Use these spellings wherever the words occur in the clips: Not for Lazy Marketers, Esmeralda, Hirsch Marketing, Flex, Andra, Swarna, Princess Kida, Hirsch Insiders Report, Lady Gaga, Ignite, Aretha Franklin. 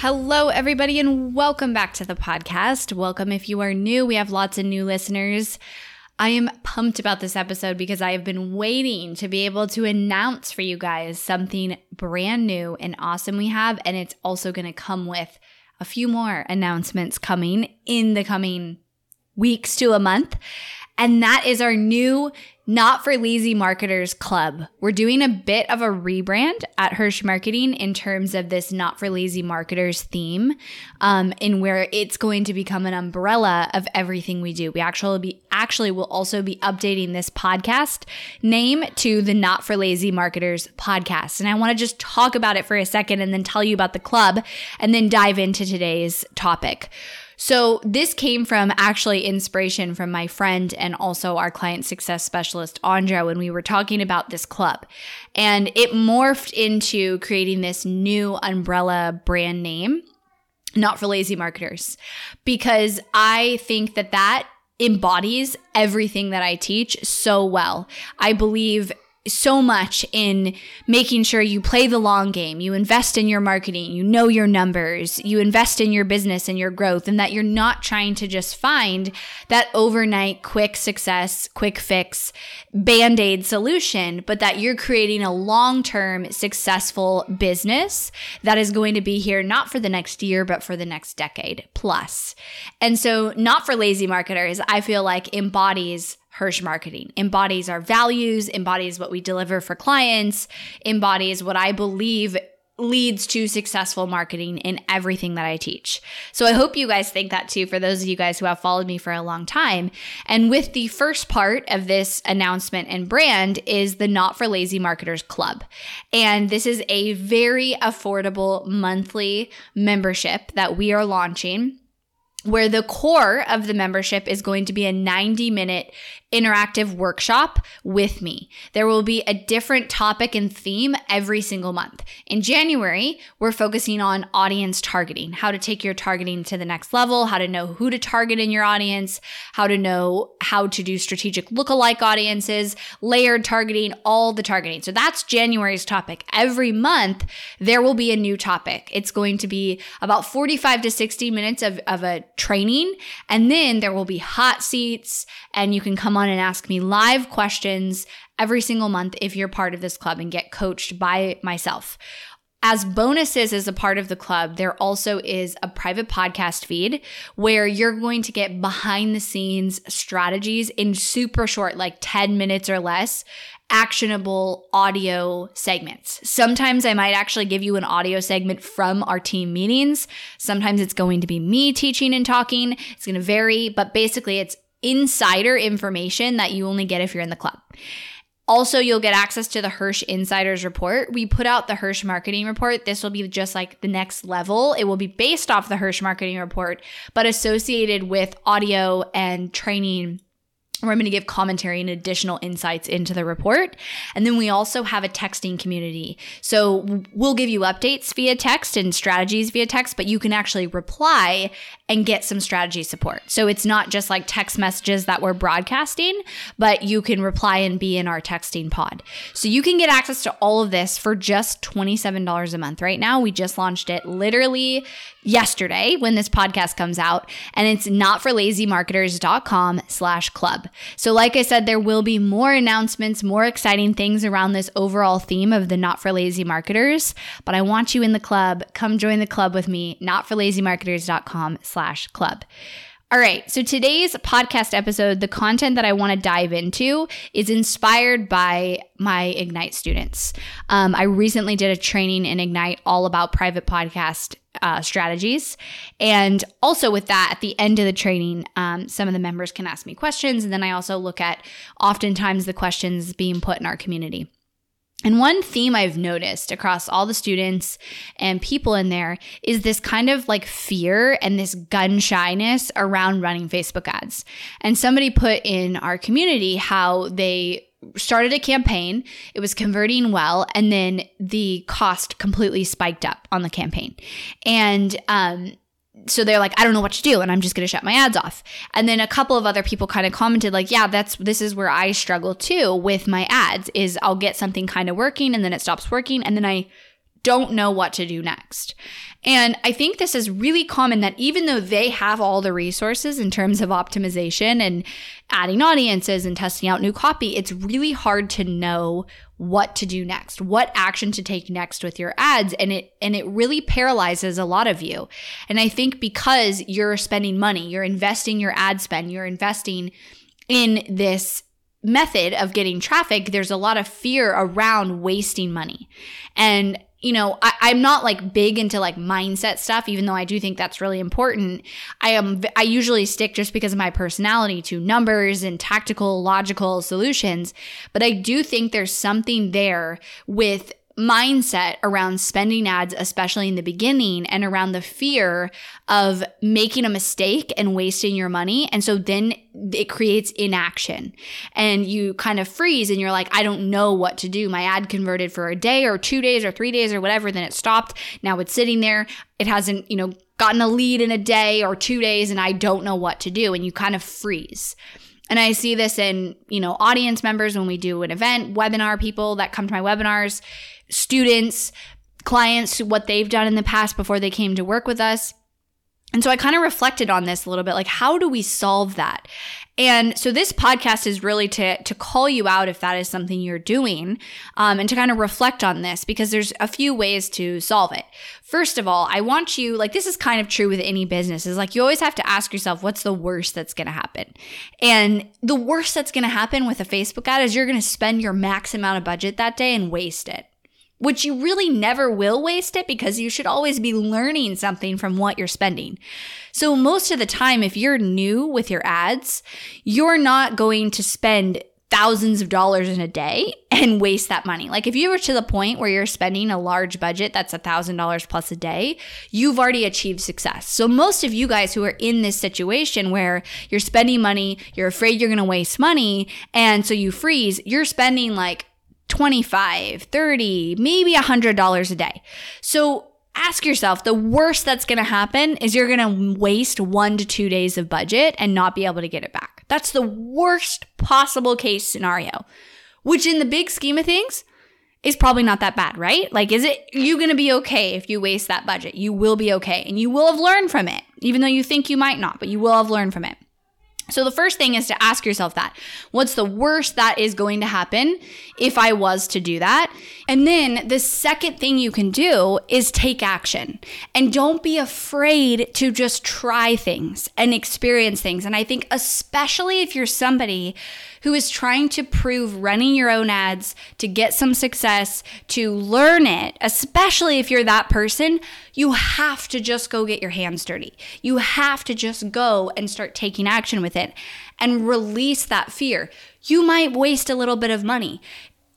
Hello, everybody, and welcome back to the podcast. Welcome if you are new. We have lots of new listeners. I am pumped about this episode because I have been waiting to be able to announce for you guys something brand new and awesome we have, and it's also going to come with a few more announcements coming in the coming weeks to a month, and that is our new Not for Lazy Marketers Club. We're doing a bit of a rebrand at Hirsch Marketing in terms of this Not for Lazy Marketers theme, and where it's going to become an umbrella of everything we do. We actually will also be updating this podcast name to the Not for Lazy Marketers podcast. And I want to just talk about it for a second and then tell you about the club and then dive into today's topic. So this came from actually inspiration from my friend and also our client success specialist, Andra, when we were talking about this club. And it morphed into creating this new umbrella brand name, Not for Lazy Marketers, because I think that that embodies everything that I teach so well. I believe so much in making sure you play the long game, you invest in your marketing, you know your numbers, you invest in your business and your growth, and that you're not trying to just find that overnight quick success, quick fix, band-aid solution, but that you're creating a long-term successful business that is going to be here not for the next year, but for the next decade plus. And so Not for Lazy Marketers, I feel like embodies Hirsch Marketing, embodies our values, embodies what we deliver for clients, embodies what I believe leads to successful marketing in everything that I teach. So I hope you guys think that too, for those of you guys who have followed me for a long time. And with the first part of this announcement and brand is the Not for Lazy Marketers Club. And this is a very affordable monthly membership that we are launching, where the core of the membership is going to be a 90-minute interactive workshop with me. There will be a different topic and theme every single month. In January, we're focusing on audience targeting, how to take your targeting to the next level, how to know who to target in your audience, how to know how to do strategic lookalike audiences, layered targeting, all the targeting. So that's January's topic. Every month, there will be a new topic. It's going to be about 45 to 60 minutes of a training, and then there will be hot seats, and you can come on and ask me live questions every single month if you're part of this club and get coached by myself. As bonuses as a part of the club, there also is a private podcast feed where you're going to get behind the scenes strategies in super short, like 10 minutes or less, actionable audio segments. Sometimes I might actually give you an audio segment from our team meetings. Sometimes it's going to be me teaching and talking. It's going to vary, but basically it's insider information that you only get if you're in the club. Also, you'll get access to the Hirsch Insiders Report. We put out the Hirsch Marketing Report. This will be just like the next level. It will be based off the Hirsch Marketing Report, but associated with audio and training, where I'm going to give commentary and additional insights into the report. And then we also have a texting community. So we'll give you updates via text and strategies via text, but you can actually reply and get some strategy support. So it's not just like text messages that we're broadcasting, but you can reply and be in our texting pod. So you can get access to all of this for just $27 a month right now. We just launched it literally yesterday when this podcast comes out, and it's notforlazymarketers.com/club. job. So like I said, there will be more announcements, more exciting things around this overall theme of the Not for Lazy Marketers, but I want you in the club. Come join the club with me, notforlazymarketers.com/club. All right, so today's podcast episode, the content that I want to dive into is inspired by my Ignite students. I recently did a training in Ignite all about private podcast strategies. And also with that, at the end of the training, some of the members can ask me questions. And then I also look at oftentimes the questions being put in our community. And one theme I've noticed across all the students and people in there is this kind of like fear and this gun shyness around running Facebook ads. And somebody put in our community how they started a campaign, it was converting well, and then the cost completely spiked up on the campaign. And, so they're like, I don't know what to do, and I'm just going to shut my ads off. And then a couple of other people kind of commented like, yeah, this is where I struggle too with my ads is I'll get something kind of working and then it stops working and then I don't know what to do next. And I think this is really common that even though they have all the resources in terms of optimization and adding audiences and testing out new copy, it's really hard to know what to do next, what action to take next with your ads. And it really paralyzes a lot of you. And I think because you're spending money, you're investing your ad spend, you're investing in this method of getting traffic, there's a lot of fear around wasting money. And you know, I'm not like big into like mindset stuff, even though I do think that's really important. I usually stick just because of my personality to numbers and tactical, logical solutions. But I do think there's something there with mindset around spending ads, especially in the beginning, and around the fear of making a mistake and wasting your money. And so then it creates inaction and you kind of freeze and you're like, I don't know what to do. My ad converted for a day or 2 days or 3 days or whatever. Then it stopped. Now it's sitting there. It hasn't, you know, gotten a lead in a day or 2 days and I don't know what to do. And you kind of freeze. And I see this in, you know, audience members when we do an event, webinar people that come to my webinars, students, clients, what they've done in the past before they came to work with us. And so I kind of reflected on this a little bit, like how do we solve that? And so this podcast is really to call you out if that is something you're doing, and to kind of reflect on this because there's a few ways to solve it. First of all, I want you, like this is kind of true with any business, is like you always have to ask yourself, what's the worst that's going to happen? And the worst that's going to happen with a Facebook ad is you're going to spend your max amount of budget that day and waste it. Which you really never will waste it because you should always be learning something from what you're spending. So most of the time, if you're new with your ads, you're not going to spend thousands of dollars in a day and waste that money. Like if you were to the point where you're spending a large budget that's $1,000 plus a day, you've already achieved success. So most of you guys who are in this situation where you're spending money, you're afraid you're going to waste money, and so you freeze, you're spending like $25, $30, maybe $100 a day. So ask yourself, the worst that's going to happen is you're going to waste 1 to 2 days of budget and not be able to get it back. That's the worst possible case scenario, which in the big scheme of things is probably not that bad, right? Like, are you going to be okay if you waste that budget? You will be okay and you will have learned from it, even though you think you might not, but you will have learned from it. So the first thing is to ask yourself that. What's the worst that is going to happen if I was to do that? And then the second thing you can do is take action. And don't be afraid to just try things and experience things. And I think especially if you're somebody who is trying to prove running your own ads to get some success, to learn it, especially if you're that person, you have to just go get your hands dirty. You have to just go and start taking action with it and release that fear. You might waste a little bit of money.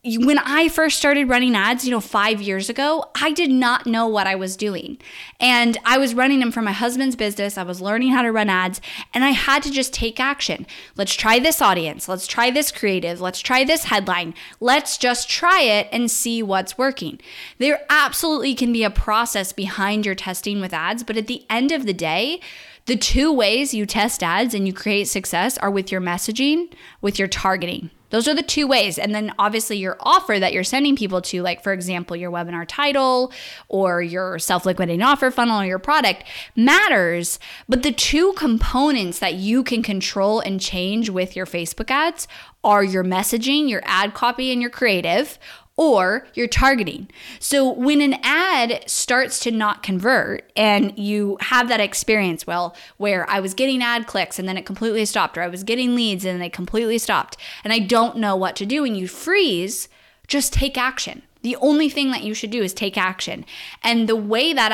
When I first started running ads, 5 years ago, I did not know what I was doing. And I was running them for my husband's business. I was learning how to run ads and I had to just take action. Let's try this audience. Let's try this creative. Let's try this headline. Let's just try it and see what's working. There absolutely can be a process behind your testing with ads, but at the end of the day, the two ways you test ads and you create success are with your messaging, with your targeting. Those are the two ways. And then obviously your offer that you're sending people to, like for example, your webinar title or your self-liquidating offer funnel or your product matters. But the two components that you can control and change with your Facebook ads are your messaging, your ad copy, and your creative, or your targeting. So when an ad starts to not convert and you have that experience, well, where I was getting ad clicks and then it completely stopped, or I was getting leads and they completely stopped, and I don't know what to do, and you freeze, just take action. The only thing that you should do is take action. And the way that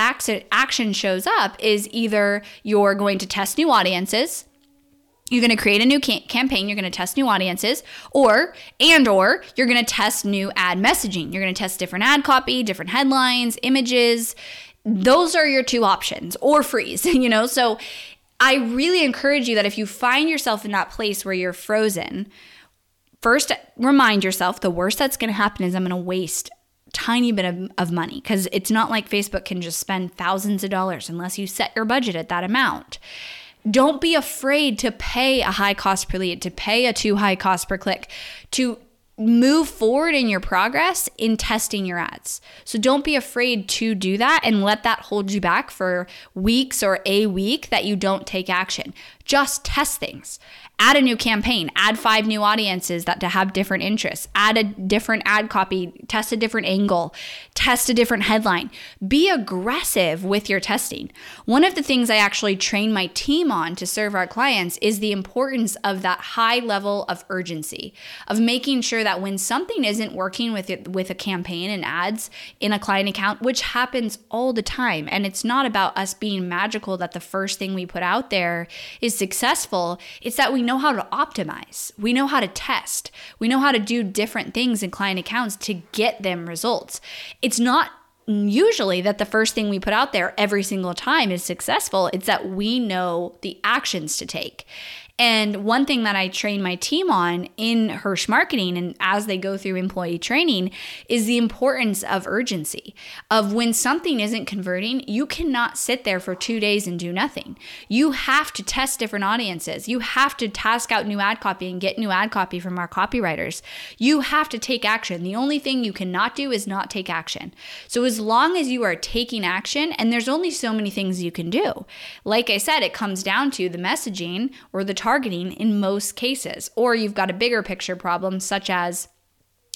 action shows up is either you're going to test new audiences, you're going to create a new campaign, you're going to test new audiences, or you're going to test new ad messaging. You're going to test different ad copy, different headlines, images. Those are your two options, or freeze, So I really encourage you that if you find yourself in that place where you're frozen, first remind yourself the worst that's going to happen is I'm going to waste tiny bit of money, because it's not like Facebook can just spend thousands of dollars unless you set your budget at that amount. Don't be afraid to pay a high cost per lead, to pay a too high cost per click, to move forward in your progress in testing your ads. So don't be afraid to do that and let that hold you back for weeks or a week that you don't take action. Just test things. Add a new campaign, add 5 new audiences that to have different interests, add a different ad copy, test a different angle, test a different headline. Be aggressive with your testing. One of the things I actually train my team on to serve our clients is the importance of that high level of urgency, of making sure that when something isn't working with a campaign and ads in a client account, which happens all the time, and it's not about us being magical that the first thing we put out there is successful, it's that we know how to optimize. We know how to test. We know how to do different things in client accounts to get them results. It's not usually that the first thing we put out there every single time is successful. It's that we know the actions to take. And one thing that I train my team on in Hirsch Marketing and as they go through employee training is the importance of urgency, of when something isn't converting, you cannot sit there for 2 days and do nothing. You have to test different audiences. You have to task out new ad copy and get new ad copy from our copywriters. You have to take action. The only thing you cannot do is not take action. So as long as you are taking action, and there's only so many things you can do. Like I said, it comes down to the messaging or the targeting in most cases, or you've got a bigger picture problem such as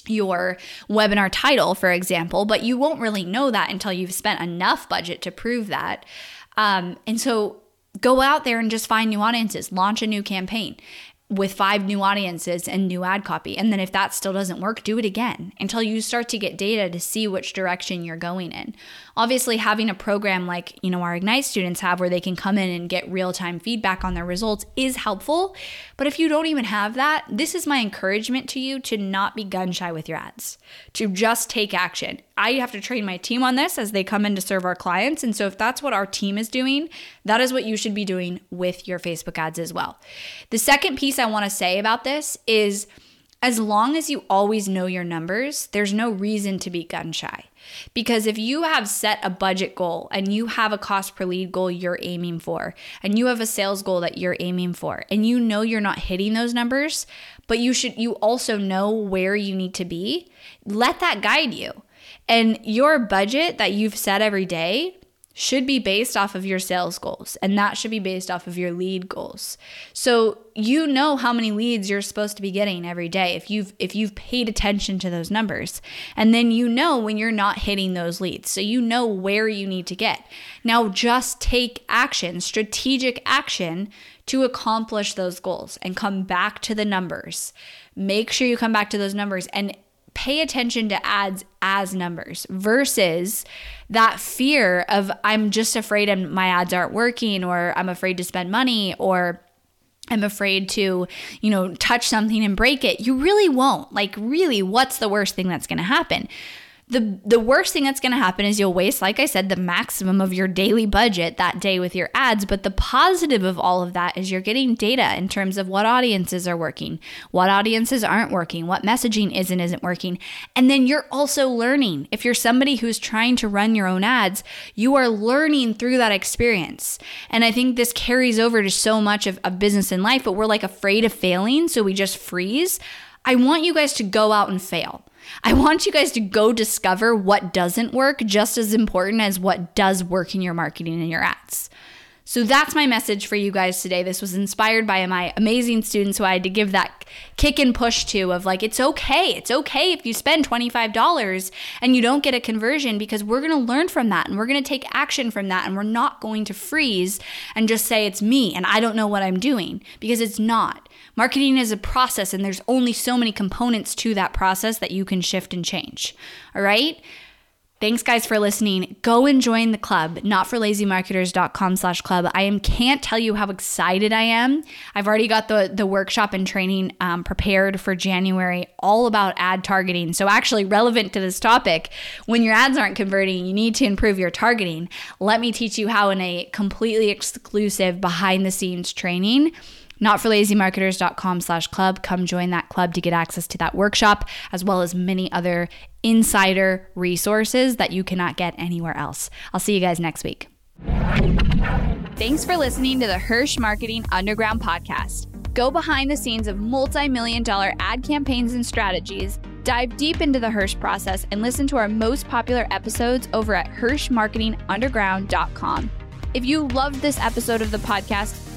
your webinar title, for example, but you won't really know that until you've spent enough budget to prove that. And so go out there and just find new audiences, launch a new campaign with 5 new audiences and new ad copy. And then if that still doesn't work, do it again until you start to get data to see which direction you're going in. Obviously, having a program like, our Ignite students have where they can come in and get real-time feedback on their results is helpful. But if you don't even have that, this is my encouragement to you to not be gun shy with your ads, to just take action. I have to train my team on this as they come in to serve our clients. And so if that's what our team is doing, that is what you should be doing with your Facebook ads as well. The second piece I want to say about this is as long as you always know your numbers, there's no reason to be gun shy. Because if you have set a budget goal and you have a cost per lead goal you're aiming for, and you have a sales goal that you're aiming for, and you know you're not hitting those numbers, but you also know where you need to be, let that guide you. And your budget that you've set every day should be based off of your sales goals, and that should be based off of your lead goals. So you know how many leads you're supposed to be getting every day if you've paid attention to those numbers. And then you know when you're not hitting those leads. So you know where you need to get. Now just take action, strategic action to accomplish those goals and come back to the numbers. Make sure you come back to those numbers and pay attention to ads as numbers versus that fear of I'm just afraid and my ads aren't working, or I'm afraid to spend money, or I'm afraid to, touch something and break it. You really won't. Like, really, what's the worst thing that's going to happen? The worst thing that's going to happen is you'll waste, like I said, the maximum of your daily budget that day with your ads. But the positive of all of that is you're getting data in terms of what audiences are working, what audiences aren't working, what messaging is and isn't working. And then you're also learning. If you're somebody who's trying to run your own ads, you are learning through that experience. And I think this carries over to so much of business and life, but we're like afraid of failing, so we just freeze. I want you guys to go out and fail. I want you guys to go discover what doesn't work, just as important as what does work in your marketing and your ads. So that's my message for you guys today. This was inspired by my amazing students who I had to give that kick and push to of like, it's okay. It's okay if you spend $25 and you don't get a conversion, because we're going to learn from that and we're going to take action from that, and we're not going to freeze and just say it's me and I don't know what I'm doing, because it's not. Marketing is a process, and there's only so many components to that process that you can shift and change. All right? Thanks, guys, for listening. Go and join the club, notforlazymarketers.com/club. I can't tell you how excited I am. I've already got the workshop and training prepared for January, all about ad targeting. So actually relevant to this topic, when your ads aren't converting, you need to improve your targeting. Let me teach you how in a completely exclusive behind-the-scenes training. notforlazymarketers.com/club. Come join that club to get access to that workshop, as well as many other insider resources that you cannot get anywhere else. I'll see you guys next week. Thanks for listening to the Hirsch Marketing Underground Podcast. Go behind the scenes of multi-million-dollar ad campaigns and strategies, dive deep into the Hirsch process, and listen to our most popular episodes over at hirschmarketingunderground.com. If you loved this episode of the podcast,